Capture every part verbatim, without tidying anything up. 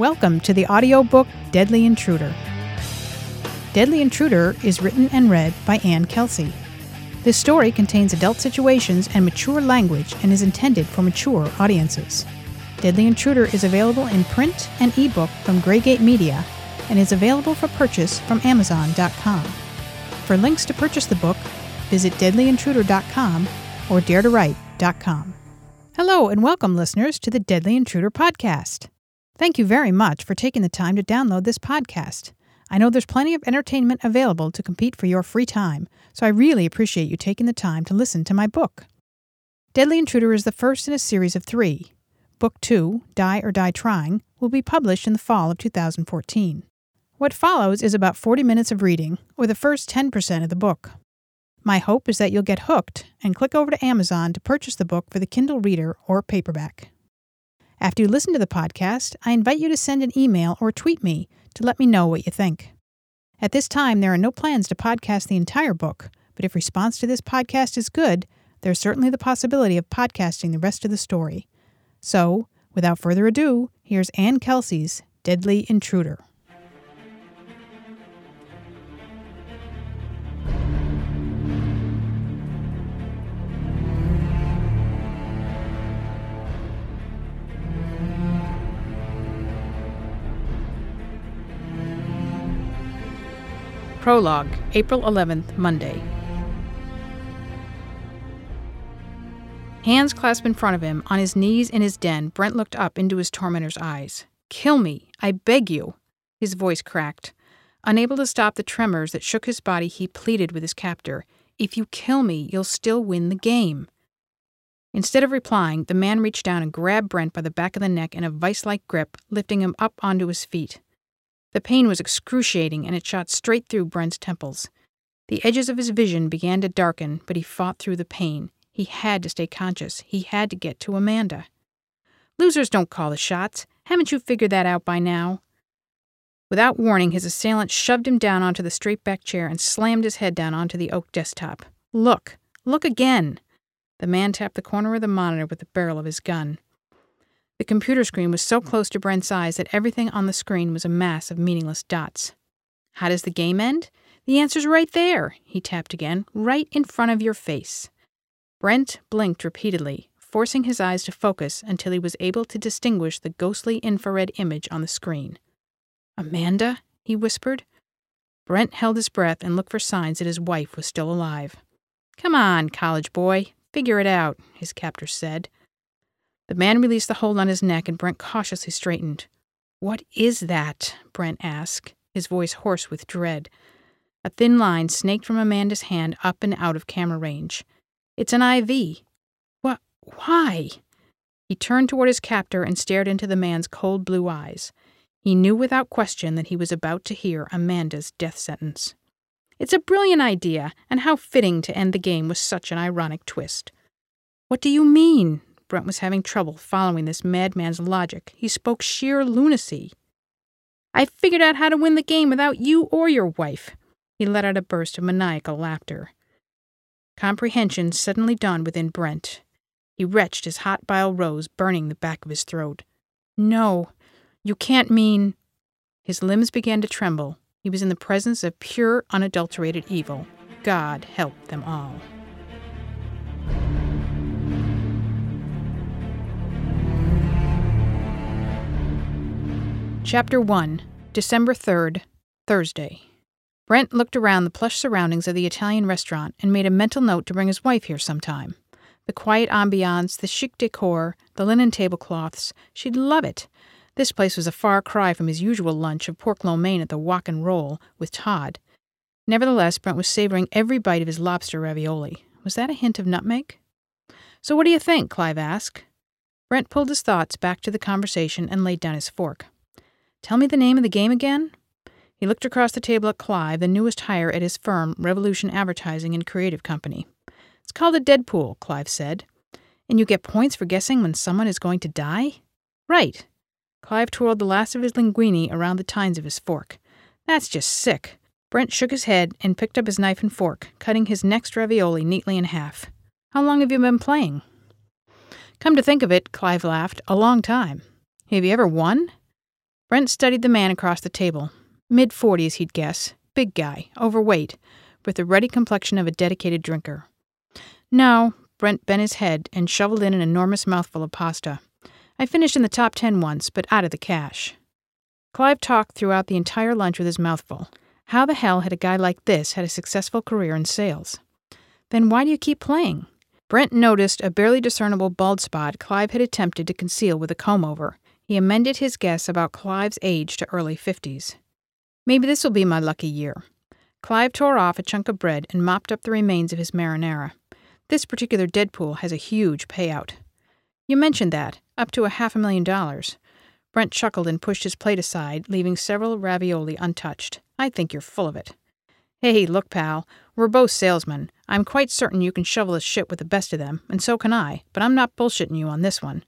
Welcome to the audiobook Deadly Intruder. Deadly Intruder is written and read by Ann Kelsey. This story contains adult situations and mature language and is intended for mature audiences. Deadly Intruder is available in print and ebook from Graygate Media and is available for purchase from amazon dot com. For links to purchase the book, visit deadly intruder dot com or dare to write dot com. Hello and welcome, listeners, to the Deadly Intruder podcast. Thank you very much for taking the time to download this podcast. I know there's plenty of entertainment available to compete for your free time, so I really appreciate you taking the time to listen to my book. Deadly Intruder is the first in a series of three. Book two, Die or Die Trying, will be published in the fall of two thousand fourteen. What follows is about forty minutes of reading, or the first ten percent of the book. My hope is that you'll get hooked and click over to Amazon to purchase the book for the Kindle Reader or paperback. After you listen to the podcast, I invite you to send an email or tweet me to let me know what you think. At this time, there are no plans to podcast the entire book, but if response to this podcast is good, there's certainly the possibility of podcasting the rest of the story. So, without further ado, here's Ann Kelsey's Deadly Intruder. Prologue, April eleventh, Monday. Hands clasped in front of him, on his knees in his den, Brent looked up into his tormentor's eyes. "Kill me, I beg you." His voice cracked. Unable to stop the tremors that shook his body, he pleaded with his captor, "If you kill me, you'll still win the game." Instead of replying, the man reached down and grabbed Brent by the back of the neck in a vice-like grip, lifting him up onto his feet. The pain was excruciating, and it shot straight through Brent's temples. The edges of his vision began to darken, but he fought through the pain. He had to stay conscious. He had to get to Amanda. "Losers don't call the shots. Haven't you figured that out by now?" Without warning, his assailant shoved him down onto the straight-back chair and slammed his head down onto the oak desktop. "Look! Look again!" The man tapped the corner of the monitor with the barrel of his gun. The computer screen was so close to Brent's eyes that everything on the screen was a mass of meaningless dots. "How does the game end? The answer's right there," he tapped again, "right in front of your face." Brent blinked repeatedly, forcing his eyes to focus until he was able to distinguish the ghostly infrared image on the screen. "Amanda?" he whispered. Brent held his breath and looked for signs that his wife was still alive. "Come on, college boy, figure it out," his captor said. The man released the hold on his neck, and Brent cautiously straightened. "What is that?" Brent asked, his voice hoarse with dread. A thin line snaked from Amanda's hand up and out of camera range. "It's an I V." "What? Why?" He turned toward his captor and stared into the man's cold blue eyes. He knew without question that he was about to hear Amanda's death sentence. "It's a brilliant idea, and how fitting to end the game with such an ironic twist." "What do you mean?" Brent was having trouble following this madman's logic. He spoke sheer lunacy. "I figured out how to win the game without you or your wife." He let out a burst of maniacal laughter. Comprehension suddenly dawned within Brent. He retched as hot bile rose, burning the back of his throat. "No, you can't mean—" His limbs began to tremble. He was in the presence of pure, unadulterated evil. God help them all. Chapter one, December third, Thursday. Brent looked around the plush surroundings of the Italian restaurant and made a mental note to bring his wife here sometime. The quiet ambiance, the chic decor, the linen tablecloths, she'd love it. This place was a far cry from his usual lunch of pork lo mein at the Walk and Roll with Todd. Nevertheless, Brent was savoring every bite of his lobster ravioli. Was that a hint of nutmeg? "So what do you think?" Clive asked. Brent pulled his thoughts back to the conversation and laid down his fork. "Tell me the name of the game again?" He looked across the table at Clive, the newest hire at his firm, Revolution Advertising and Creative Company. "It's called a Deadpool," Clive said. "And you get points for guessing when someone is going to die?" "Right." Clive twirled the last of his linguine around the tines of his fork. "That's just sick." Brent shook his head and picked up his knife and fork, cutting his next ravioli neatly in half. "How long have you been playing?" "Come to think of it," Clive laughed, "a long time." "Have you ever won?" Brent studied the man across the table. Mid-forties, he'd guess. Big guy, overweight, with the ruddy complexion of a dedicated drinker. No, Brent bent his head and shoveled in an enormous mouthful of pasta. I finished in the top ten once, but out of the cash. Clive talked throughout the entire lunch with his mouth full. How the hell had a guy like this had a successful career in sales? Then why do you keep playing? Brent noticed a barely discernible bald spot Clive had attempted to conceal with a comb-over. He amended his guess about Clive's age to early fifties. Maybe this will be my lucky year. Clive tore off a chunk of bread and mopped up the remains of his marinara. This particular Deadpool has a huge payout. You mentioned that, up to a half a million dollars. Brent chuckled and pushed his plate aside, leaving several ravioli untouched. I think you're full of it. Hey, look, pal, we're both salesmen. I'm quite certain you can shovel this shit with the best of them, and so can I, but I'm not bullshitting you on this one.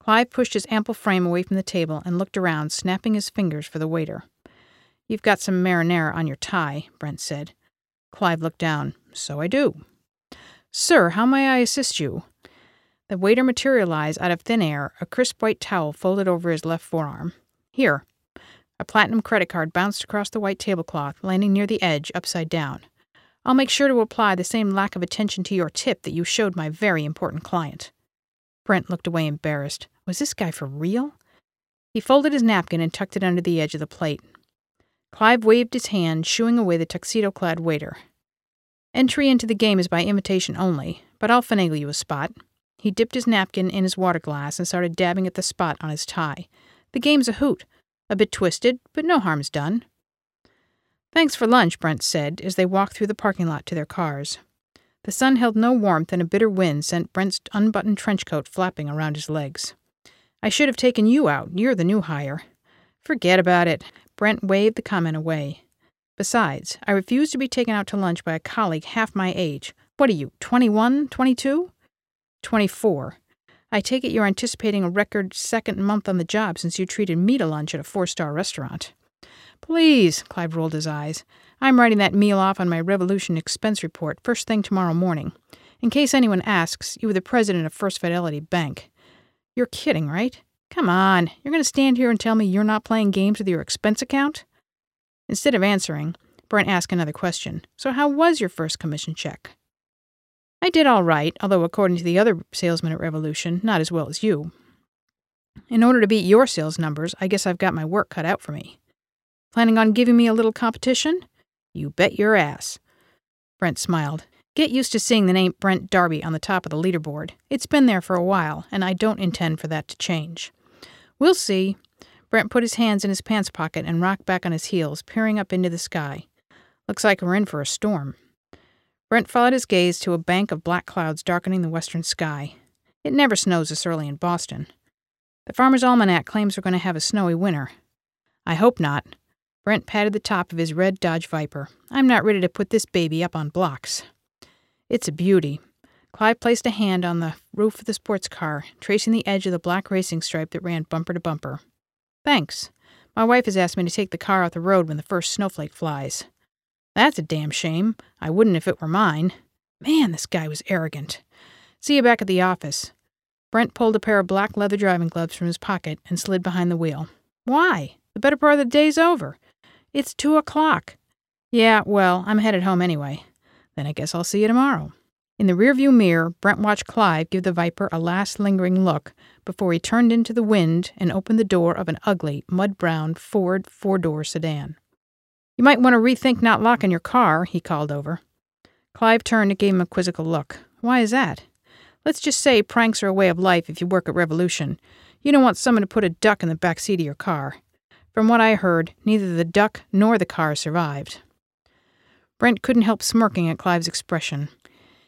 Clive pushed his ample frame away from the table and looked around, snapping his fingers for the waiter. You've got some marinara on your tie, Brent said. Clive looked down. So I do. Sir, how may I assist you? The waiter materialized out of thin air, a crisp white towel folded over his left forearm. Here. A platinum credit card bounced across the white tablecloth, landing near the edge, upside down. I'll make sure to apply the same lack of attention to your tip that you showed my very important client. Brent looked away embarrassed. Was this guy for real? He folded his napkin and tucked it under the edge of the plate. Clive waved his hand, shooing away the tuxedo-clad waiter. Entry into the game is by invitation only, but I'll finagle you a spot. He dipped his napkin in his water glass and started dabbing at the spot on his tie. The game's a hoot. A bit twisted, but no harm's done. Thanks for lunch, Brent said, as they walked through the parking lot to their cars. The sun held no warmth, and a bitter wind sent Brent's unbuttoned trench coat flapping around his legs. I should have taken you out. You're the new hire. Forget about it. Brent waved the comment away. Besides, I refuse to be taken out to lunch by a colleague half my age. What are you, twenty-one, twenty-two? twenty-four. I take it you're anticipating a record second month on the job since you treated me to lunch at a four-star restaurant. Please, Clive rolled his eyes. I'm writing that meal off on my Revolution expense report first thing tomorrow morning. In case anyone asks, you were the president of First Fidelity Bank. You're kidding, right? Come on, you're going to stand here and tell me you're not playing games with your expense account? Instead of answering, Brent asked another question. So how was your first commission check? I did all right, although according to the other salesman at Revolution, not as well as you. In order to beat your sales numbers, I guess I've got my work cut out for me. Planning on giving me a little competition? You bet your ass. Brent smiled. Get used to seeing the name Brent Darby on the top of the leaderboard. It's been there for a while, and I don't intend for that to change. We'll see. Brent put his hands in his pants pocket and rocked back on his heels, peering up into the sky. Looks like we're in for a storm. Brent followed his gaze to a bank of black clouds darkening the western sky. It never snows this early in Boston. The Farmer's Almanac claims we're going to have a snowy winter. I hope not. Brent patted the top of his red Dodge Viper. I'm not ready to put this baby up on blocks. It's a beauty. Clive placed a hand on the roof of the sports car, tracing the edge of the black racing stripe that ran bumper to bumper. Thanks. My wife has asked me to take the car off the road when the first snowflake flies. That's a damn shame. I wouldn't if it were mine. Man, this guy was arrogant. See you back at the office. Brent pulled a pair of black leather driving gloves from his pocket and slid behind the wheel. Why? The better part of the day's over. It's two o'clock. Yeah, well, I'm headed home anyway. Then I guess I'll see you tomorrow. In the rearview mirror, Brent watched Clive give the Viper a last lingering look before he turned into the wind and opened the door of an ugly, mud-brown Ford four-door sedan. You might want to rethink not locking your car, he called over. Clive turned and gave him a quizzical look. Why is that? Let's just say pranks are a way of life if you work at Revolution. You don't want someone to put a duck in the back seat of your car. From what I heard, neither the duck nor the car survived. Brent couldn't help smirking at Clive's expression.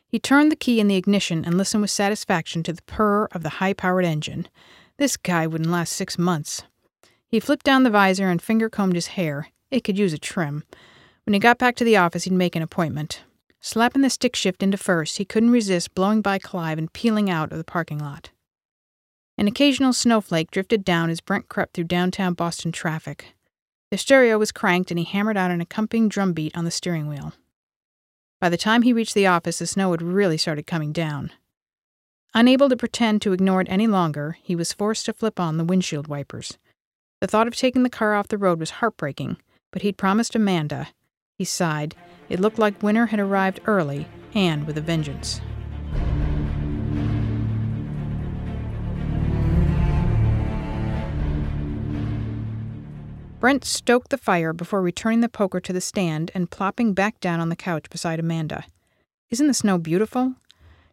He turned the key in the ignition and listened with satisfaction to the purr of the high-powered engine. This guy wouldn't last six months. He flipped down the visor and finger-combed his hair. It could use a trim. When he got back to the office, he'd make an appointment. Slapping the stick shift into first, he couldn't resist blowing by Clive and peeling out of the parking lot. An occasional snowflake drifted down as Brent crept through downtown Boston traffic. The stereo was cranked, and he hammered out an accompanying drumbeat on the steering wheel. By the time he reached the office, the snow had really started coming down. Unable to pretend to ignore it any longer, he was forced to flip on the windshield wipers. The thought of taking the car off the road was heartbreaking, but he'd promised Amanda. He sighed. It looked like winter had arrived early, and with a vengeance. Brent stoked the fire before returning the poker to the stand and plopping back down on the couch beside Amanda. Isn't the snow beautiful?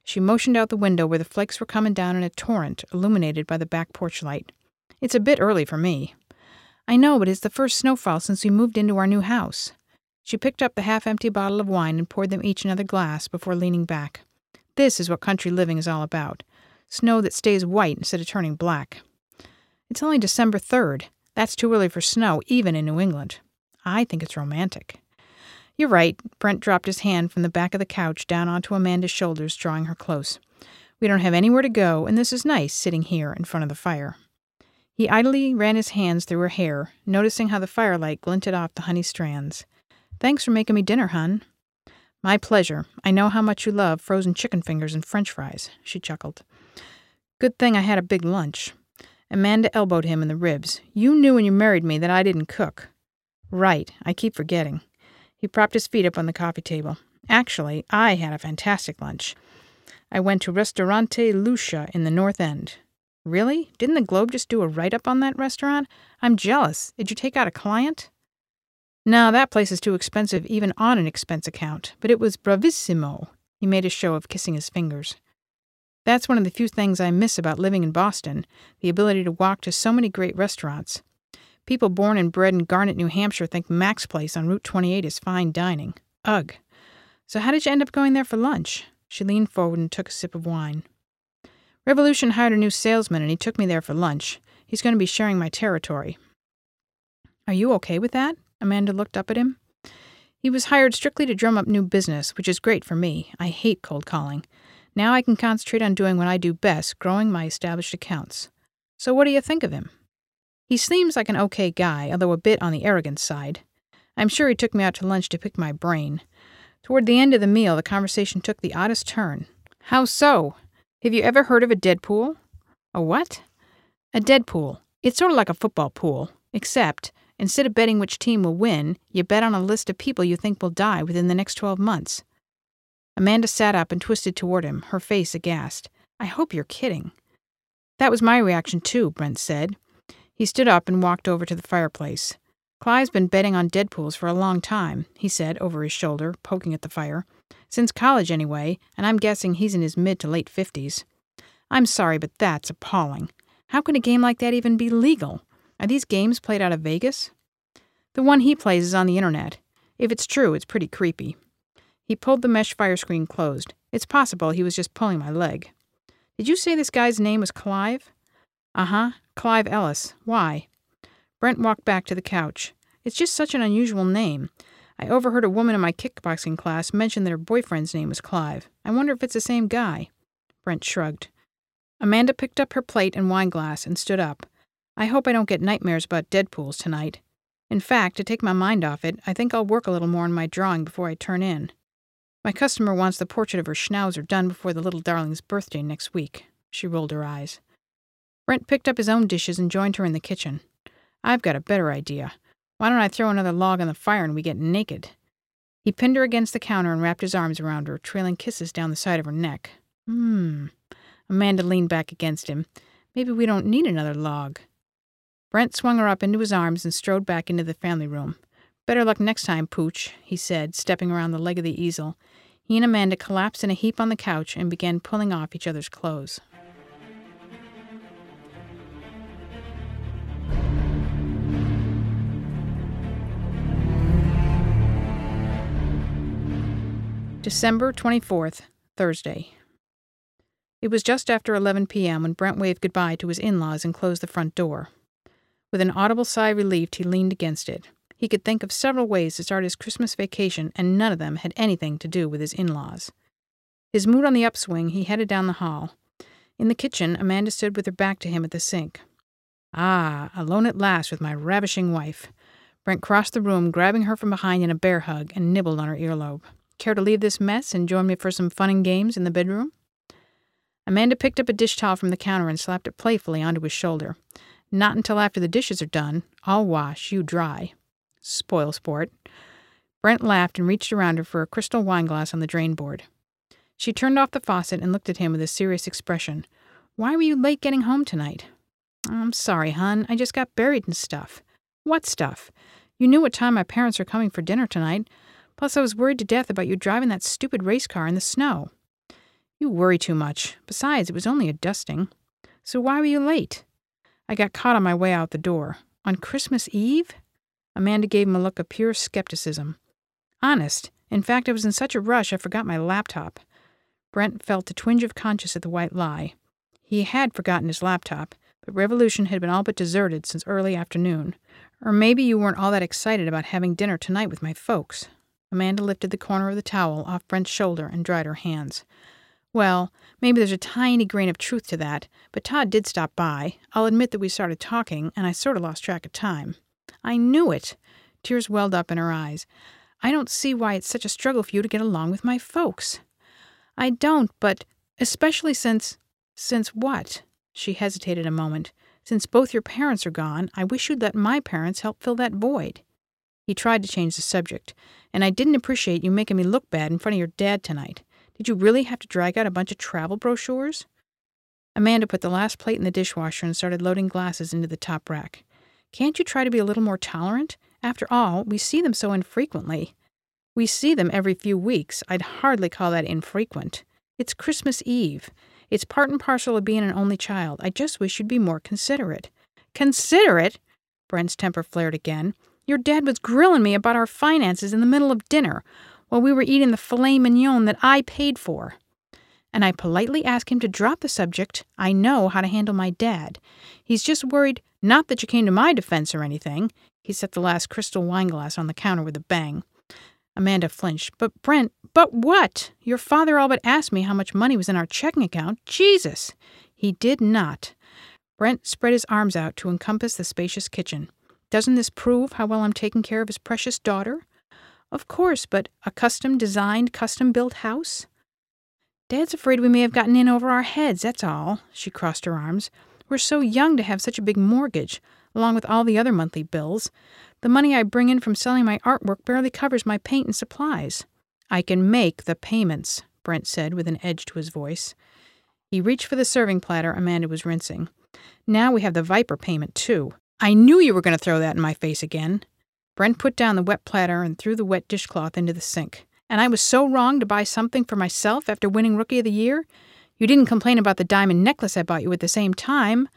She motioned out the window where the flakes were coming down in a torrent, illuminated by the back porch light. It's a bit early for me. I know, but it's the first snowfall since we moved into our new house. She picked up the half-empty bottle of wine and poured them each another glass before leaning back. This is what country living is all about. Snow that stays white instead of turning black. It's only December third. That's too early for snow, even in New England. I think it's romantic. You're right. Brent dropped his hand from the back of the couch down onto Amanda's shoulders, drawing her close. We don't have anywhere to go, and this is nice, sitting here in front of the fire. He idly ran his hands through her hair, noticing how the firelight glinted off the honey strands. Thanks for making me dinner, hon. My pleasure. I know how much you love frozen chicken fingers and French fries, she chuckled. Good thing I had a big lunch. Amanda elbowed him in the ribs. You knew when you married me that I didn't cook. Right, I keep forgetting. He propped his feet up on the coffee table. Actually, I had a fantastic lunch. I went to Ristorante Lucia in the North End. Really? Didn't the Globe just do a write-up on that restaurant? I'm jealous. Did you take out a client? No, that place is too expensive even on an expense account, but it was bravissimo. He made a show of kissing his fingers. That's one of the few things I miss about living in Boston, the ability to walk to so many great restaurants. People born and bred in Garnet, New Hampshire think Mack's Place on Route twenty-eight is fine dining. Ugh. So how did you end up going there for lunch? She leaned forward and took a sip of wine. Revolution hired a new salesman and he took me there for lunch. He's going to be sharing my territory. Are you okay with that? Amanda looked up at him. He was hired strictly to drum up new business, which is great for me. I hate cold calling. Now I can concentrate on doing what I do best, growing my established accounts. So what do you think of him? He seems like an okay guy, although a bit on the arrogant side. I'm sure he took me out to lunch to pick my brain. Toward the end of the meal, the conversation took the oddest turn. How so? Have you ever heard of a Deadpool? A what? A Deadpool. It's sort of like a football pool, except instead of betting which team will win, you bet on a list of people you think will die within the next twelve months. Amanda sat up and twisted toward him, her face aghast. I hope you're kidding. That was my reaction, too, Brent said. He stood up and walked over to the fireplace. Clive's been betting on Deadpools for a long time, he said, over his shoulder, poking at the fire. Since college, anyway, and I'm guessing he's in his mid to late fifties. I'm sorry, but that's appalling. How can a game like that even be legal? Are these games played out of Vegas? The one he plays is on the internet. If it's true, it's pretty creepy. He pulled the mesh fire screen closed. It's possible he was just pulling my leg. Did you say this guy's name was Clive? Uh-huh, Clive Ellis. Why? Brent walked back to the couch. It's just such an unusual name. I overheard a woman in my kickboxing class mention that her boyfriend's name was Clive. I wonder if it's the same guy. Brent shrugged. Amanda picked up her plate and wine glass and stood up. I hope I don't get nightmares about Deadpools tonight. In fact, to take my mind off it, I think I'll work a little more on my drawing before I turn in. My customer wants the portrait of her schnauzer done before the little darling's birthday next week. She rolled her eyes. Brent picked up his own dishes and joined her in the kitchen. I've got a better idea. Why don't I throw another log on the fire and we get naked? He pinned her against the counter and wrapped his arms around her, trailing kisses down the side of her neck. Hmm. Amanda leaned back against him. Maybe we don't need another log. Brent swung her up into his arms and strode back into the family room. Better luck next time, Pooch, he said, stepping around the leg of the easel. He and Amanda collapsed in a heap on the couch and began pulling off each other's clothes. December twenty-fourth, Thursday. It was just after eleven p m when Brent waved goodbye to his in-laws and closed the front door. With an audible sigh of relief, he leaned against it. He could think of several ways to start his Christmas vacation, and none of them had anything to do with his in-laws. His mood on the upswing, he headed down the hall. In the kitchen, Amanda stood with her back to him at the sink. Ah, alone at last with my ravishing wife. Brent crossed the room, grabbing her from behind in a bear hug, and nibbled on her earlobe. Care to leave this mess and join me for some fun and games in the bedroom? Amanda picked up a dish towel from the counter and slapped it playfully onto his shoulder. Not until after the dishes are done. I'll wash, you dry. Spoil sport. Brent laughed and reached around her for a crystal wineglass on the drainboard. She turned off the faucet and looked at him with a serious expression. Why were you late getting home tonight? I'm sorry, hon. I just got buried in stuff. What stuff? You knew what time my parents were coming for dinner tonight. Plus, I was worried to death about you driving that stupid race car in the snow. You worry too much. Besides, it was only a dusting. So why were you late? I got caught on my way out the door. On Christmas Eve? Amanda gave him a look of pure skepticism. Honest. In fact, I was in such a rush I forgot my laptop. Brent felt a twinge of conscience at the white lie. He had forgotten his laptop, but Revolution had been all but deserted since early afternoon. Or maybe you weren't all that excited about having dinner tonight with my folks. Amanda lifted the corner of the towel off Brent's shoulder and dried her hands. Well, maybe there's a tiny grain of truth to that, but Todd did stop by. I'll admit that we started talking, and I sort of lost track of time. I knew it. Tears welled up in her eyes. I don't see why it's such a struggle for you to get along with my folks. I don't, but especially since... Since what? She hesitated a moment. Since both your parents are gone, I wish you'd let my parents help fill that void. He tried to change the subject, and I didn't appreciate you making me look bad in front of your dad tonight. Did you really have to drag out a bunch of travel brochures? Amanda put the last plate in the dishwasher and started loading glasses into the top rack. Can't you try to be a little more tolerant? After all, we see them so infrequently. We see them every few weeks. I'd hardly call that infrequent. It's Christmas Eve. It's part and parcel of being an only child. I just wish you'd be more considerate. Considerate? Brent's temper flared again. Your dad was grilling me about our finances in the middle of dinner, while we were eating the filet mignon that I paid for. And I politely asked him to drop the subject. I know how to handle my dad. He's just worried, not that you came to my defense or anything. He set the last crystal wineglass on the counter with a bang. Amanda flinched. But Brent, but what? Your father all but asked me how much money was in our checking account. Jesus! He did not. Brent spread his arms out to encompass the spacious kitchen. Doesn't this prove how well I'm taking care of his precious daughter? Of course, but a custom-designed, custom-built house? Dad's afraid we may have gotten in over our heads, that's all. She crossed her arms. We're so young to have such a big mortgage, along with all the other monthly bills. The money I bring in from selling my artwork barely covers my paint and supplies. I can make the payments, Brent said with an edge to his voice. He reached for the serving platter Amanda was rinsing. Now we have the Viper payment, too. I knew you were going to throw that in my face again. Brent put down the wet platter and threw the wet dishcloth into the sink. And I was so wrong to buy something for myself after winning Rookie of the Year? You didn't complain about the diamond necklace I bought you at the same time.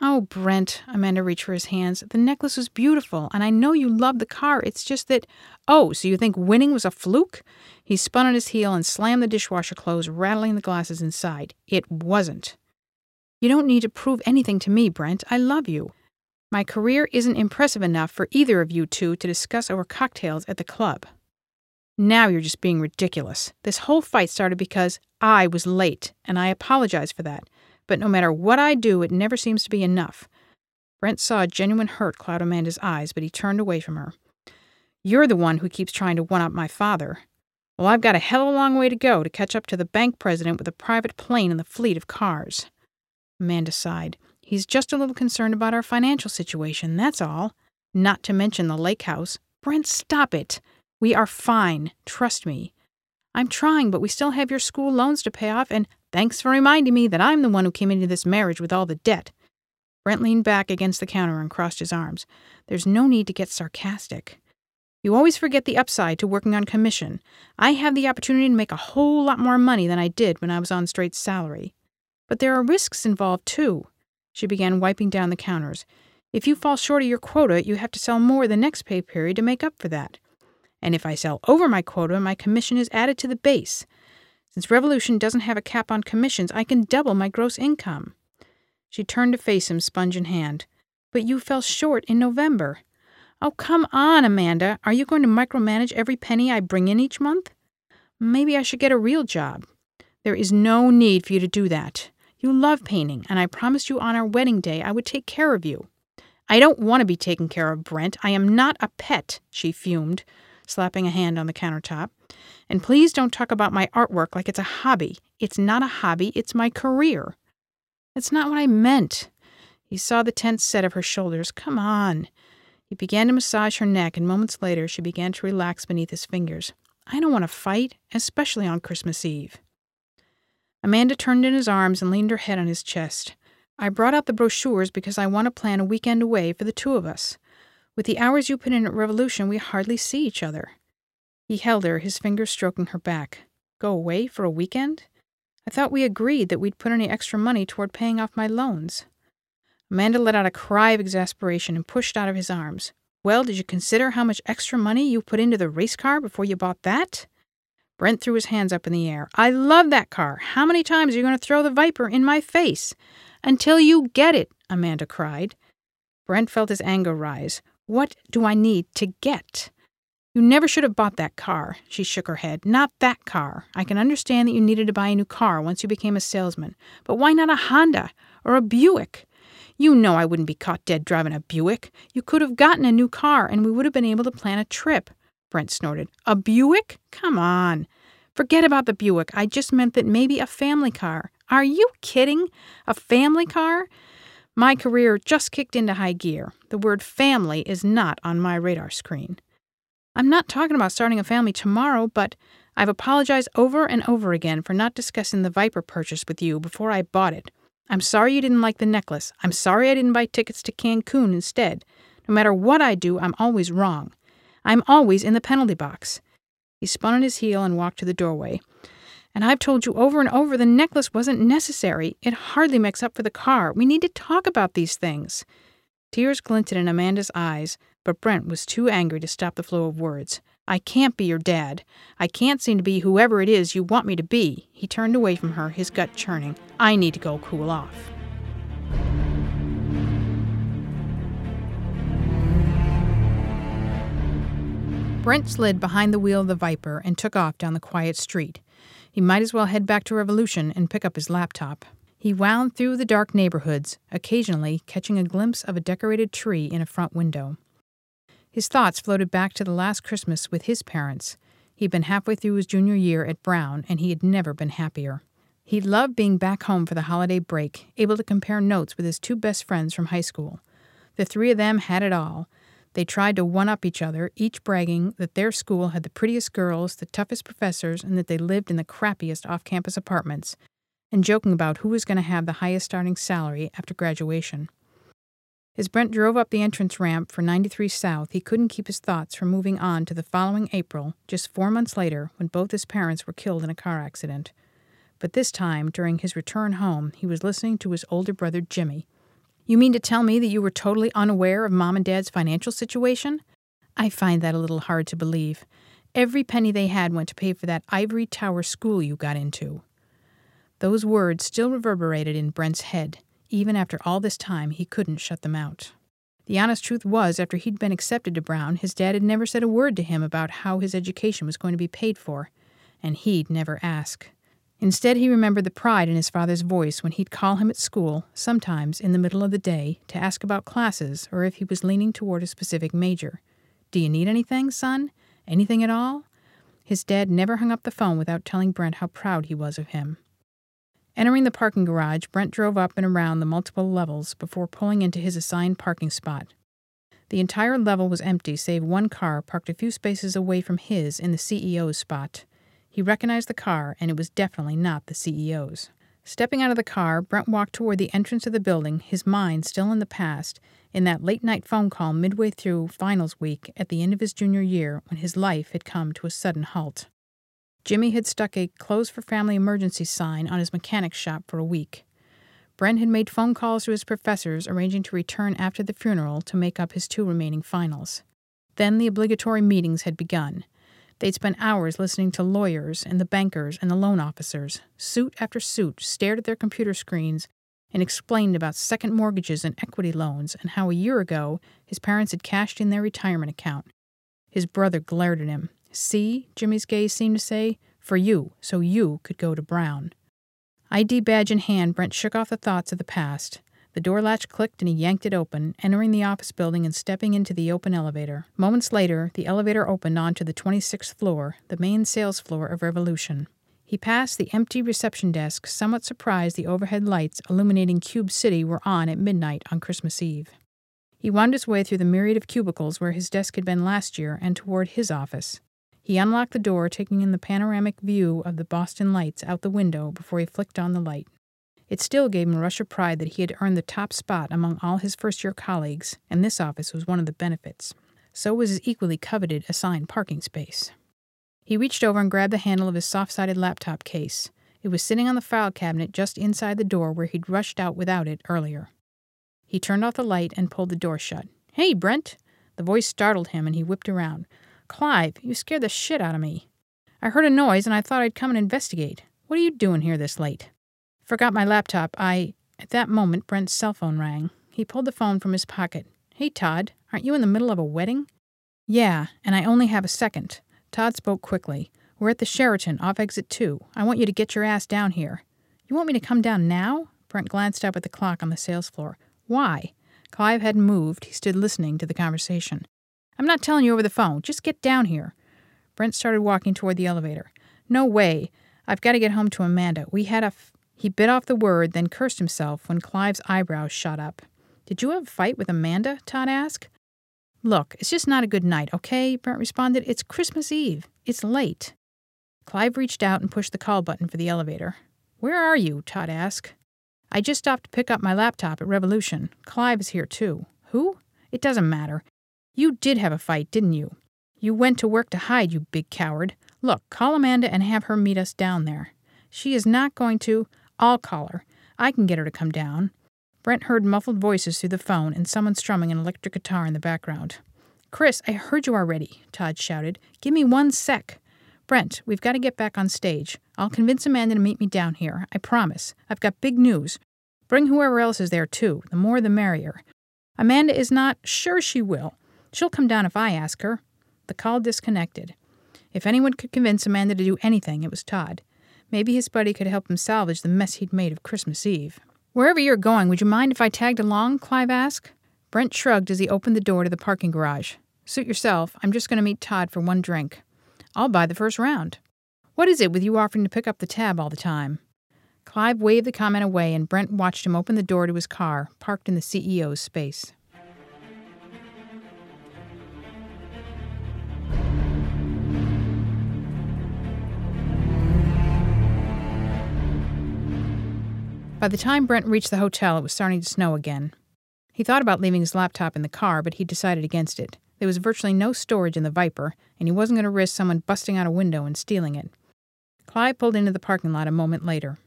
Oh, Brent, Amanda reached for his hands. The necklace was beautiful, and I know you love the car. It's just that... Oh, so you think winning was a fluke? He spun on his heel and slammed the dishwasher closed, rattling the glasses inside. It wasn't. You don't need to prove anything to me, Brent. I love you. My career isn't impressive enough for either of you two to discuss over cocktails at the club. Now you're just being ridiculous. This whole fight started because I was late, and I apologize for that. But no matter what I do, it never seems to be enough. Brent saw a genuine hurt cloud Amanda's eyes, but he turned away from her. You're the one who keeps trying to one-up my father. Well, I've got a hell of a long way to go to catch up to the bank president with a private plane and the fleet of cars. Amanda sighed. He's just a little concerned about our financial situation, that's all. Not to mention the lake house. Brent, stop it. We are fine. Trust me. I'm trying, but we still have your school loans to pay off, and thanks for reminding me that I'm the one who came into this marriage with all the debt. Brent leaned back against the counter and crossed his arms. There's no need to get sarcastic. You always forget the upside to working on commission. I have the opportunity to make a whole lot more money than I did when I was on straight salary. But there are risks involved, too. She began wiping down the counters. If you fall short of your quota, you have to sell more the next pay period to make up for that. And if I sell over my quota, my commission is added to the base. Since Revolution doesn't have a cap on commissions, I can double my gross income. She turned to face him, sponge in hand. But you fell short in November. Oh, come on, Amanda. Are you going to micromanage every penny I bring in each month? Maybe I should get a real job. There is no need for you to do that. You love painting, and I promised you on our wedding day I would take care of you. I don't want to be taken care of, Brent. I am not a pet, she fumed, slapping a hand on the countertop. And please don't talk about my artwork like it's a hobby. It's not a hobby, it's my career. That's not what I meant. He saw the tense set of her shoulders. Come on. He began to massage her neck, and moments later she began to relax beneath his fingers. I don't want to fight, especially on Christmas Eve. Amanda turned in his arms and leaned her head on his chest. I brought out the brochures because I want to plan a weekend away for the two of us. With the hours you put in at Revolution, we hardly see each other. He held her, his fingers stroking her back. Go away for a weekend? I thought we agreed that we'd put any extra money toward paying off my loans. Amanda let out a cry of exasperation and pushed out of his arms. Well, did you consider how much extra money you put into the race car before you bought that? Brent threw his hands up in the air. I love that car. How many times are you going to throw the Viper in my face? Until you get it, Amanda cried. Brent felt his anger rise. What do I need to get? You never should have bought that car, she shook her head. Not that car. I can understand that you needed to buy a new car once you became a salesman. But why not a Honda or a Buick? You know I wouldn't be caught dead driving a Buick. You could have gotten a new car, and we would have been able to plan a trip. Brent snorted. A Buick? Come on. Forget about the Buick. I just meant that maybe a family car. Are you kidding? A family car? My career just kicked into high gear. The word family is not on my radar screen. I'm not talking about starting a family tomorrow, but I've apologized over and over again for not discussing the Viper purchase with you before I bought it. I'm sorry you didn't like the necklace. I'm sorry I didn't buy tickets to Cancun instead. No matter what I do, I'm always wrong. I'm always in the penalty box. He spun on his heel and walked to the doorway. And I've told you over and over the necklace wasn't necessary. It hardly makes up for the car. We need to talk about these things. Tears glinted in Amanda's eyes, but Brent was too angry to stop the flow of words. I can't be your dad. I can't seem to be whoever it is you want me to be. He turned away from her, his gut churning. I need to go cool off. Brent slid behind the wheel of the Viper and took off down the quiet street. He might as well head back to Revolution and pick up his laptop. He wound through the dark neighborhoods, occasionally catching a glimpse of a decorated tree in a front window. His thoughts floated back to the last Christmas with his parents. He'd been halfway through his junior year at Brown, and he had never been happier. He loved being back home for the holiday break, able to compare notes with his two best friends from high school. The three of them had it all. They tried to one-up each other, each bragging that their school had the prettiest girls, the toughest professors, and that they lived in the crappiest off-campus apartments, and joking about who was going to have the highest starting salary after graduation. As Brent drove up the entrance ramp for ninety-three South, he couldn't keep his thoughts from moving on to the following April, just four months later, when both his parents were killed in a car accident. But this time, during his return home, he was listening to his older brother Jimmy. You mean to tell me that you were totally unaware of Mom and Dad's financial situation? I find that a little hard to believe. Every penny they had went to pay for that ivory tower school you got into. Those words still reverberated in Brent's head. Even after all this time, he couldn't shut them out. The honest truth was, after he'd been accepted to Brown, his dad had never said a word to him about how his education was going to be paid for, and he'd never ask. Instead, he remembered the pride in his father's voice when he'd call him at school, sometimes in the middle of the day, to ask about classes or if he was leaning toward a specific major. Do you need anything, son? Anything at all? His dad never hung up the phone without telling Brent how proud he was of him. Entering the parking garage, Brent drove up and around the multiple levels before pulling into his assigned parking spot. The entire level was empty save one car parked a few spaces away from his in the C E O's spot. He recognized the car, and it was definitely not the C E O's. Stepping out of the car, Brent walked toward the entrance of the building, his mind still in the past, in that late-night phone call midway through finals week at the end of his junior year when his life had come to a sudden halt. Jimmy had stuck a closed-for-family emergency sign on his mechanic's shop for a week. Brent had made phone calls to his professors, arranging to return after the funeral to make up his two remaining finals. Then the obligatory meetings had begun. They'd spent hours listening to lawyers and the bankers and the loan officers. Suit after suit stared at their computer screens and explained about second mortgages and equity loans and how a year ago his parents had cashed in their retirement account. His brother glared at him. See, Jimmy's gaze seemed to say, for you, so you could go to Brown. I D badge in hand, Brent shook off the thoughts of the past. The door latch clicked and he yanked it open, entering the office building and stepping into the open elevator. Moments later, the elevator opened onto the twenty-sixth floor, the main sales floor of Revolution. He passed the empty reception desk, somewhat surprised the overhead lights illuminating Cube City were on at midnight on Christmas Eve. He wound his way through the myriad of cubicles where his desk had been last year and toward his office. He unlocked the door, taking in the panoramic view of the Boston lights out the window before he flicked on the light. It still gave him a rush of pride that he had earned the top spot among all his first-year colleagues, and this office was one of the benefits. So was his equally coveted assigned parking space. He reached over and grabbed the handle of his soft-sided laptop case. It was sitting on the file cabinet just inside the door where he'd rushed out without it earlier. He turned off the light and pulled the door shut. "Hey, Brent!" The voice startled him, and he whipped around. "Clive, you scared the shit out of me. I heard a noise, and I thought I'd come and investigate. What are you doing here this late?" "Forgot my laptop. I—" At that moment, Brent's cell phone rang. He pulled the phone from his pocket. "Hey, Todd, aren't you in the middle of a wedding?" "Yeah, and I only have a second." Todd spoke quickly. "We're at the Sheraton, off exit two. I want you to get your ass down here." "You want me to come down now?" Brent glanced up at the clock on the sales floor. "Why?" Clive hadn't moved. He stood listening to the conversation. "I'm not telling you over the phone. Just get down here." Brent started walking toward the elevator. "No way. I've got to get home to Amanda. We had a f—" He bit off the word, then cursed himself when Clive's eyebrows shot up. "Did you have a fight with Amanda?" Todd asked. "Look, it's just not a good night, okay?" Brent responded. "It's Christmas Eve. It's late." Clive reached out and pushed the call button for the elevator. "Where are you?" Todd asked. "I just stopped to pick up my laptop at Revolution. Clive is here, too." "Who?" "It doesn't matter. You did have a fight, didn't you? You went to work to hide, you big coward. Look, call Amanda and have her meet us down there." "She is not going to." "I'll call her. I can get her to come down." Brent heard muffled voices through the phone and someone strumming an electric guitar in the background. "Chris, I heard you already," Todd shouted. "Give me one sec." "Brent, we've got to get back on stage. I'll convince Amanda to meet me down here. I promise. I've got big news. Bring whoever else is there, too. The more the merrier." "Amanda is not—" "Sure she will. She'll come down if I ask her." The call disconnected. If anyone could convince Amanda to do anything, it was Todd. Maybe his buddy could help him salvage the mess he'd made of Christmas Eve. "Wherever you're going, would you mind if I tagged along?" Clive asked. Brent shrugged as he opened the door to the parking garage. "Suit yourself. I'm just going to meet Todd for one drink." "I'll buy the first round." "What is it with you offering to pick up the tab all the time?" Clive waved the comment away, and Brent watched him open the door to his car, parked in the C E O's space. By the time Brent reached the hotel, it was starting to snow again. He thought about leaving his laptop in the car, but he decided against it. There was virtually no storage in the Viper, and he wasn't going to risk someone busting out a window and stealing it. Clive pulled into the parking lot a moment later.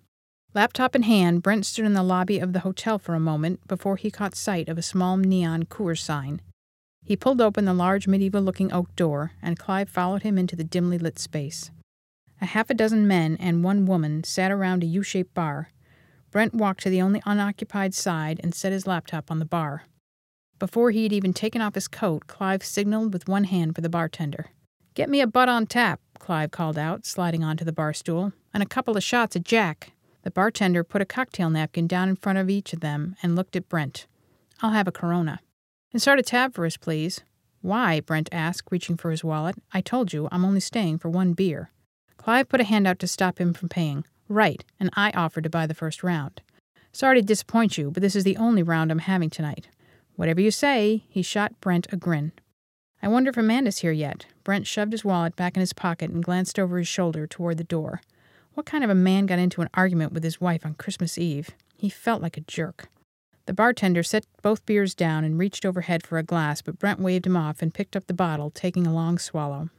Laptop in hand, Brent stood in the lobby of the hotel for a moment before he caught sight of a small neon Coors sign. He pulled open the large medieval-looking oak door, and Clive followed him into the dimly lit space. A half a dozen men and one woman sat around a U-shaped bar. Brent walked to the only unoccupied side and set his laptop on the bar. Before he had even taken off his coat, Clive signaled with one hand for the bartender. "Get me a butt on tap," Clive called out, sliding onto the bar stool, "and a couple of shots of Jack." The bartender put a cocktail napkin down in front of each of them and looked at Brent. "I'll have a Corona." "And start a tab for us, please." "Why?" Brent asked, reaching for his wallet. "I told you, I'm only staying for one beer." Clive put a hand out to stop him from paying. "Right, and I offered to buy the first round." "Sorry to disappoint you, but this is the only round I'm having tonight." "Whatever you say," he shot Brent a grin. "I wonder if Amanda's here yet." Brent shoved his wallet back in his pocket and glanced over his shoulder toward the door. What kind of a man got into an argument with his wife on Christmas Eve? He felt like a jerk. The bartender set both beers down and reached overhead for a glass, but Brent waved him off and picked up the bottle, taking a long swallow.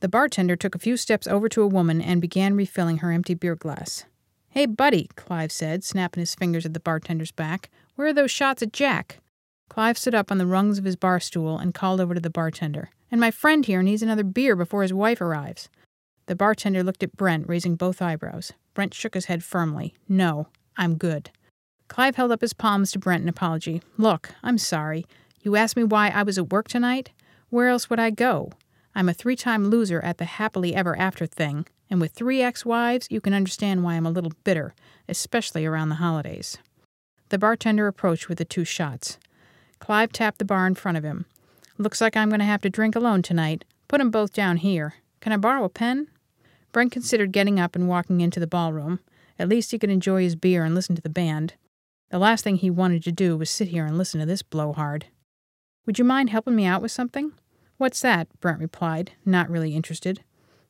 The bartender took a few steps over to a woman and began refilling her empty beer glass. "Hey, buddy," Clive said, snapping his fingers at the bartender's back. "Where are those shots of Jack?" Clive stood up on the rungs of his bar stool and called over to the bartender. "And my friend here needs another beer before his wife arrives." The bartender looked at Brent, raising both eyebrows. Brent shook his head firmly. "No, I'm good." Clive held up his palms to Brent in apology. "Look, I'm sorry. You asked me why I was at work tonight? Where else would I go? I'm a three-time loser at the happily ever after thing, and with three ex-wives, you can understand why I'm a little bitter, especially around the holidays." The bartender approached with the two shots. Clive tapped the bar in front of him. "Looks like I'm going to have to drink alone tonight. Put 'em both down here. Can I borrow a pen?" Brent considered getting up and walking into the ballroom. At least he could enjoy his beer and listen to the band. The last thing he wanted to do was sit here and listen to this blowhard. "Would you mind helping me out with something?" "What's that?" Brent replied, not really interested.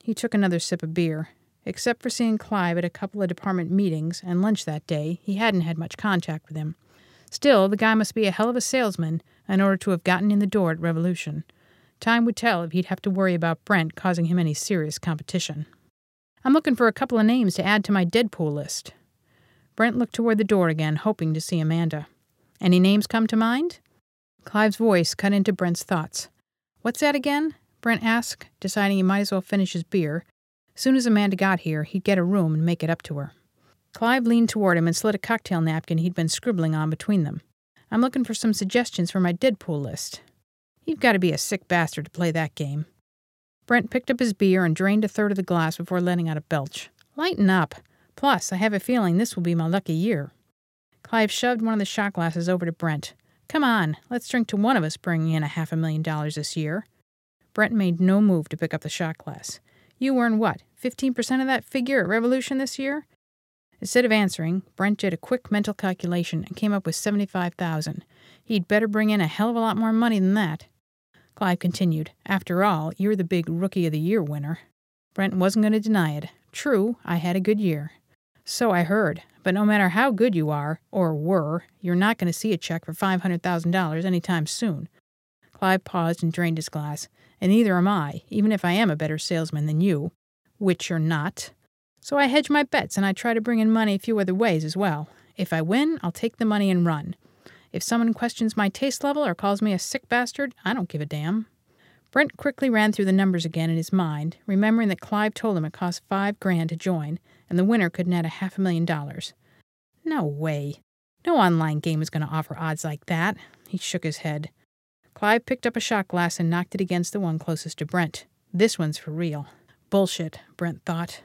He took another sip of beer. Except for seeing Clive at a couple of department meetings and lunch that day, he hadn't had much contact with him. Still, the guy must be a hell of a salesman in order to have gotten in the door at Revolution. Time would tell if he'd have to worry about Brent causing him any serious competition. "I'm looking for a couple of names to add to my Deadpool list." Brent looked toward the door again, hoping to see Amanda. "Any names come to mind?" Clive's voice cut into Brent's thoughts. "What's that again?" Brent asked, deciding he might as well finish his beer. As soon as Amanda got here, he'd get a room and make it up to her. Clive leaned toward him and slid a cocktail napkin he'd been scribbling on between them. "I'm looking for some suggestions for my Deadpool list." "You've got to be a sick bastard to play that game." Brent picked up his beer and drained a third of the glass before letting out a belch. "Lighten up. Plus, I have a feeling this will be my lucky year." Clive shoved one of the shot glasses over to Brent. "Come on, let's drink to one of us bringing in a half a million dollars this year." Brent made no move to pick up the shot glass. "You earn what, fifteen percent of that figure at Revolution this year?" Instead of answering, Brent did a quick mental calculation and came up with seventy-five thousand dollars. He'd better bring in a hell of a lot more money than that. Clive continued, "After all, you're the big Rookie of the Year winner." Brent wasn't going to deny it. "True, I had a good year." "So I heard. But no matter how good you are, or were, you're not going to see a check for five hundred thousand dollars anytime soon." Clive paused and drained his glass. "And neither am I, even if I am a better salesman than you. Which you're not. So I hedge my bets and I try to bring in money a few other ways as well. If I win, I'll take the money and run. If someone questions my taste level or calls me a sick bastard, I don't give a damn." Brent quickly ran through the numbers again in his mind, remembering that Clive told him it cost five grand to join, and the winner couldn't add a half a million dollars. "No way. No online game is going to offer odds like that." He shook his head. Clive picked up a shot glass and knocked it against the one closest to Brent. "This one's for real." "Bullshit," Brent thought.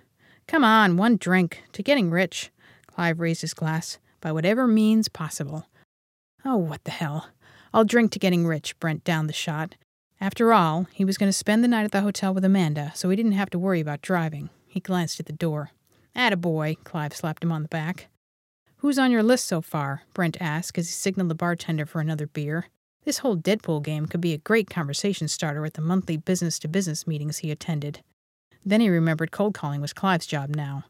"Come on, one drink. To getting rich." Clive raised his glass. "By whatever means possible." "Oh, what the hell. I'll drink to getting rich," Brent downed the shot. After all, he was going to spend the night at the hotel with Amanda, so he didn't have to worry about driving. He glanced at the door. "Attaboy," Clive slapped him on the back. "Who's on your list so far?" Brent asked as he signaled the bartender for another beer. This whole Deadpool game could be a great conversation starter at the monthly business-to-business meetings he attended. Then he remembered cold calling was Clive's job now.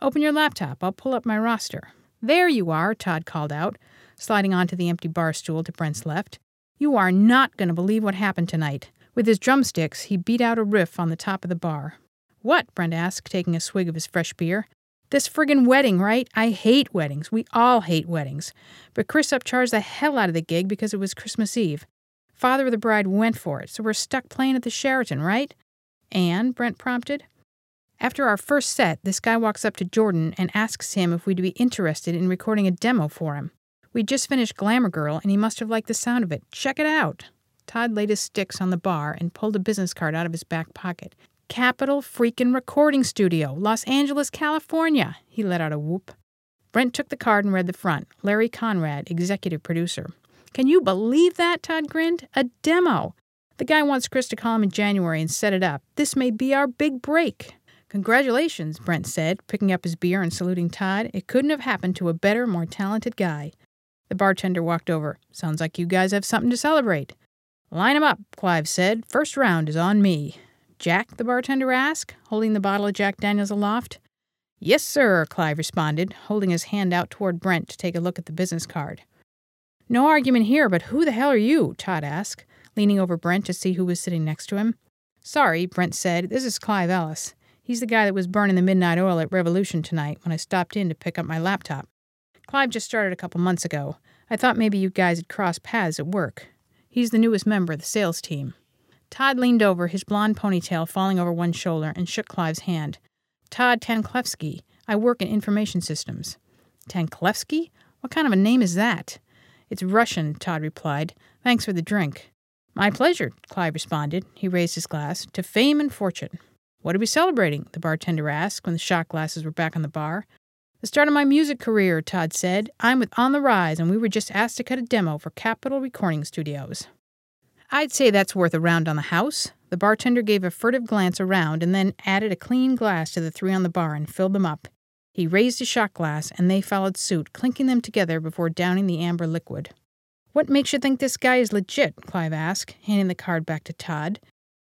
"Open your laptop. I'll pull up my roster." "There you are," Todd called out, sliding onto the empty bar stool to Brent's left. "You are not going to believe what happened tonight." With his drumsticks, he beat out a riff on the top of the bar. "What?" Brent asked, taking a swig of his fresh beer. "This friggin' wedding, right? I hate weddings. We all hate weddings. But Chris upcharged the hell out of the gig because it was Christmas Eve. Father of the bride went for it, so we're stuck playing at the Sheraton, right?" "And?" Brent prompted. "After our first set, this guy walks up to Jordan and asks him if we'd be interested in recording a demo for him. We just finished Glamour Girl, and he must have liked the sound of it. Check it out." Todd laid his sticks on the bar and pulled a business card out of his back pocket. "Capitol freaking Recording Studio, Los Angeles, California." He let out a whoop. Brent took the card and read the front. "Larry Conrad, executive producer." "Can you believe that?" Todd grinned. "A demo. The guy wants Chris to call him in January and set it up. This may be our big break." "Congratulations," Brent said, picking up his beer and saluting Todd. "It couldn't have happened to a better, more talented guy." The bartender walked over. "Sounds like you guys have something to celebrate." "Line 'em up," Clive said. "First round is on me." "Jack?" the bartender asked, holding the bottle of Jack Daniels aloft. "Yes, sir," Clive responded, holding his hand out toward Brent to take a look at the business card. "No argument here, but who the hell are you?" Todd asked, leaning over Brent to see who was sitting next to him. "Sorry," Brent said. "This is Clive Ellis. He's the guy that was burning the midnight oil at Revolution tonight when I stopped in to pick up my laptop. Clive just started a couple months ago. I thought maybe you guys had crossed paths at work. He's the newest member of the sales team." Todd leaned over, his blonde ponytail falling over one shoulder, and shook Clive's hand. "Todd Tanklevsky. I work in information systems." "Tanklevsky? What kind of a name is that?" "It's Russian," Todd replied. "Thanks for the drink." "My pleasure," Clive responded. He raised his glass. "To fame and fortune." "What are we celebrating?" the bartender asked when the shot glasses were back on the bar. "The start of my music career," Todd said. "I'm with On the Rise, and we were just asked to cut a demo for Capitol Recording Studios." "I'd say that's worth a round on the house," The bartender gave a furtive glance around and then added a clean glass to the three on the bar and filled them up. He raised a shot glass, and they followed suit, clinking them together before downing the amber liquid. "What makes you think this guy is legit?" Clive asked, handing the card back to Todd.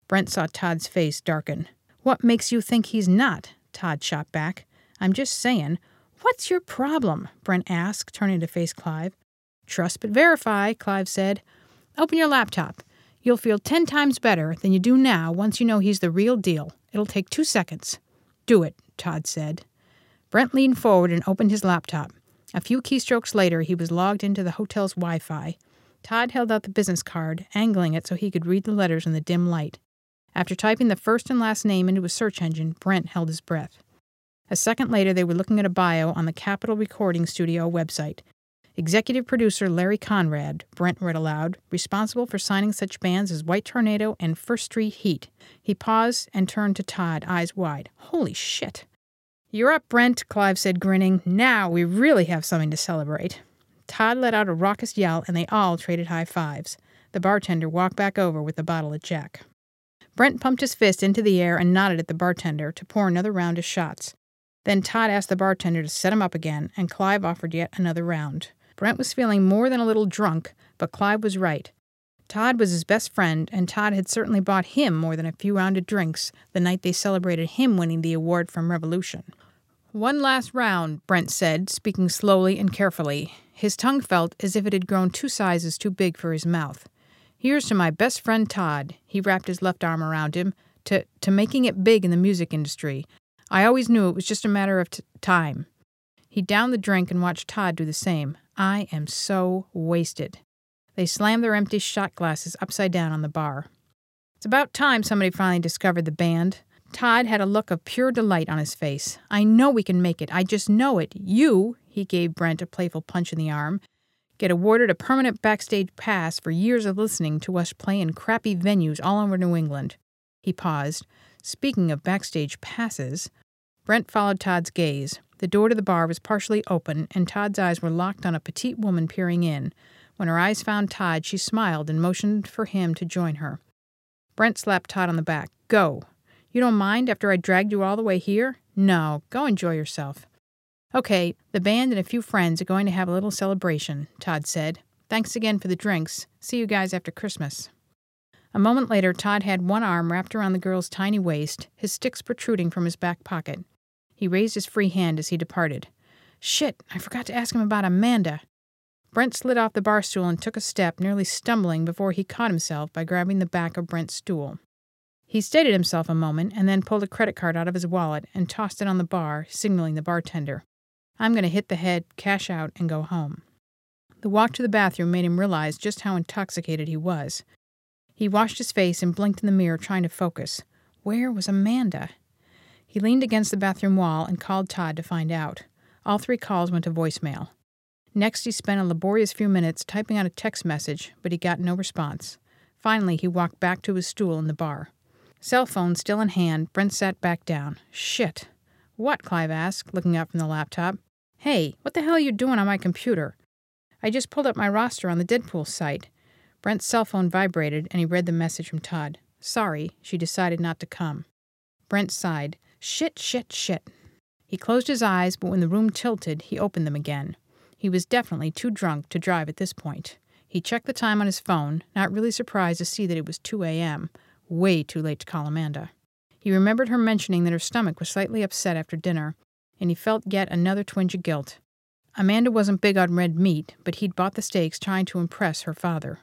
Brent saw Todd's face darken. "What makes you think he's not?" Todd shot back. "I'm just saying." "What's your problem?" Brent asked, turning to face Clive. "Trust but verify," Clive said. "Open your laptop. You'll feel ten times better than you do now once you know he's the real deal. It'll take two seconds. Do it," Todd said. Brent leaned forward and opened his laptop. A few keystrokes later, he was logged into the hotel's Wi-Fi. Todd held out the business card, angling it so he could read the letters in the dim light. After typing the first and last name into a search engine, Brent held his breath. A second later, they were looking at a bio on the Capitol Recording Studio website. "Executive producer Larry Conrad," Brent read aloud, "responsible for signing such bands as White Tornado and First Street Heat." He paused and turned to Todd, eyes wide. "Holy shit." "You're up, Brent," Clive said, grinning. "Now we really have something to celebrate." Todd let out a raucous yell, and they all traded high fives. The bartender walked back over with a bottle of Jack. Brent pumped his fist into the air and nodded at the bartender to pour another round of shots. Then Todd asked the bartender to set him up again, and Clive offered yet another round. Brent was feeling more than a little drunk, but Clive was right. Todd was his best friend, and Todd had certainly bought him more than a few rounded drinks the night they celebrated him winning the award from Revolution. "One last round," Brent said, speaking slowly and carefully. His tongue felt as if it had grown two sizes too big for his mouth. "Here's to my best friend Todd," he wrapped his left arm around him, to, to making it big in the music industry. "I always knew it was just a matter of t- time. He downed the drink and watched Todd do the same. "I am so wasted." They slammed their empty shot glasses upside down on the bar. "It's about time somebody finally discovered the band." Todd had a look of pure delight on his face. "I know we can make it. I just know it. You," he gave Brent a playful punch in the arm, "get awarded a permanent backstage pass for years of listening to us play in crappy venues all over New England." He paused. "Speaking of backstage passes," Brent followed Todd's gaze. The door to the bar was partially open, and Todd's eyes were locked on a petite woman peering in. When her eyes found Todd, she smiled and motioned for him to join her. Brent slapped Todd on the back. "Go. You don't mind after I dragged you all the way here? No, go enjoy yourself." "Okay, the band and a few friends are going to have a little celebration," Todd said. "Thanks again for the drinks. See you guys after Christmas." A moment later, Todd had one arm wrapped around the girl's tiny waist, his sticks protruding from his back pocket. He raised his free hand as he departed. "Shit, I forgot to ask him about Amanda." Brent slid off the bar stool and took a step, nearly stumbling before he caught himself by grabbing the back of Brent's stool. He steadied himself a moment and then pulled a credit card out of his wallet and tossed it on the bar, signaling the bartender. "I'm going to hit the head, cash out, and go home." The walk to the bathroom made him realize just how intoxicated he was. He washed his face and blinked in the mirror, trying to focus. Where was Amanda? He leaned against the bathroom wall and called Todd to find out. All three calls went to voicemail. Next, he spent a laborious few minutes typing out a text message, but he got no response. Finally, he walked back to his stool in the bar. Cell phone still in hand, Brent sat back down. "Shit." "What?" Clive asked, looking up from the laptop. "Hey, what the hell are you doing on my computer?" "I just pulled up my roster on the Deadpool site." Brent's cell phone vibrated, and he read the message from Todd. "Sorry, she decided not to come." Brent sighed. "Shit, shit, shit." He closed his eyes, but when the room tilted, he opened them again. He was definitely too drunk to drive at this point. He checked the time on his phone, not really surprised to see that it was two a.m., way too late to call Amanda. He remembered her mentioning that her stomach was slightly upset after dinner, and he felt yet another twinge of guilt. Amanda wasn't big on red meat, but he'd bought the steaks trying to impress her father.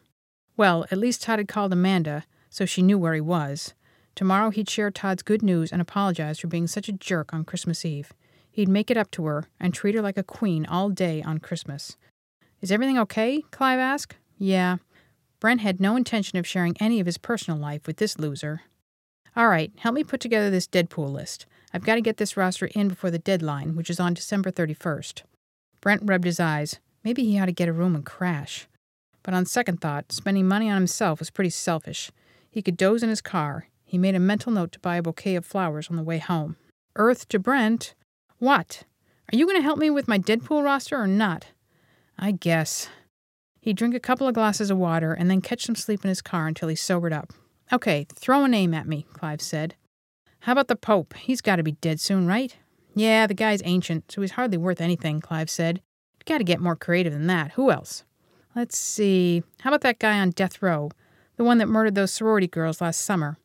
Well, at least Todd had called Amanda, so she knew where he was. Tomorrow he'd share Todd's good news and apologize for being such a jerk on Christmas Eve. He'd make it up to her and treat her like a queen all day on Christmas. "Is everything okay?" Clive asked. "Yeah." Brent had no intention of sharing any of his personal life with this loser. "All right, help me put together this Deadpool list. I've got to get this roster in before the deadline, which is on December thirty-first. Brent rubbed his eyes. Maybe he ought to get a room and crash. But on second thought, spending money on himself was pretty selfish. He could doze in his car. He made a mental note to buy a bouquet of flowers on the way home. Earth to Brent. "What? Are you going to help me with my Deadpool roster or not?" "I guess." He'd drink a couple of glasses of water and then catch some sleep in his car until he sobered up. Okay, throw a name at me, Clive said. How about the Pope? He's got to be dead soon, right? Yeah, the guy's ancient, so he's hardly worth anything, Clive said. You've got to get more creative than that. Who else? Let's see. How about that guy on death row? The one that murdered those sorority girls last summer.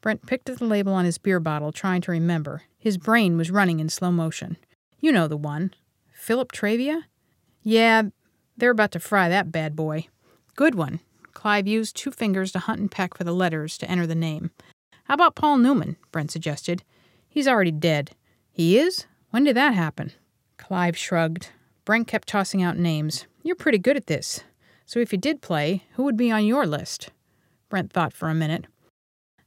Brent picked at the label on his beer bottle, trying to remember. His brain was running in slow motion. You know the one. Philip Travia? Yeah, they're about to fry that bad boy. Good one. Clive used two fingers to hunt and peck for the letters to enter the name. How about Paul Newman? Brent suggested. He's already dead. He is? When did that happen? Clive shrugged. Brent kept tossing out names. You're pretty good at this. So if you did play, who would be on your list? Brent thought for a minute.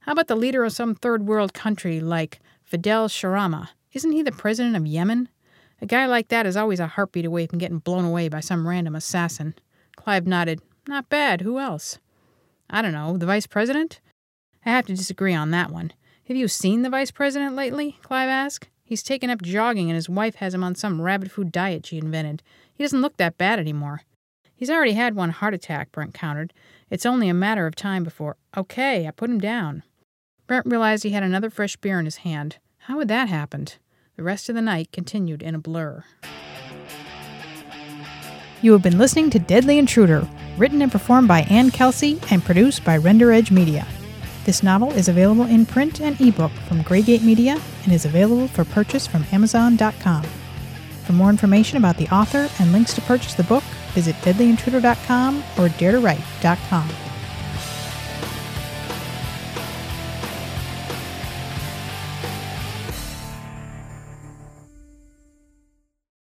How about the leader of some third world country like Fidel Sharama? Isn't he the president of Yemen? A guy like that is always a heartbeat away from getting blown away by some random assassin. Clive nodded. Not bad. Who else? I don't know. The vice president? I have to disagree on that one. Have you seen the vice president lately? Clive asked. He's taken up jogging and his wife has him on some rabbit food diet she invented. He doesn't look that bad anymore. He's already had one heart attack, Brent countered. It's only a matter of time before... Okay, I put him down. Brent realized he had another fresh beer in his hand. How had that happened? The rest of the night continued in a blur. You have been listening to Deadly Intruder, written and performed by Ann Kelsey and produced by Render Edge Media. This novel is available in print and ebook from Graygate Media and is available for purchase from Amazon dot com. For more information about the author and links to purchase the book, visit Deadly Intruder dot com or Dare To Write dot com.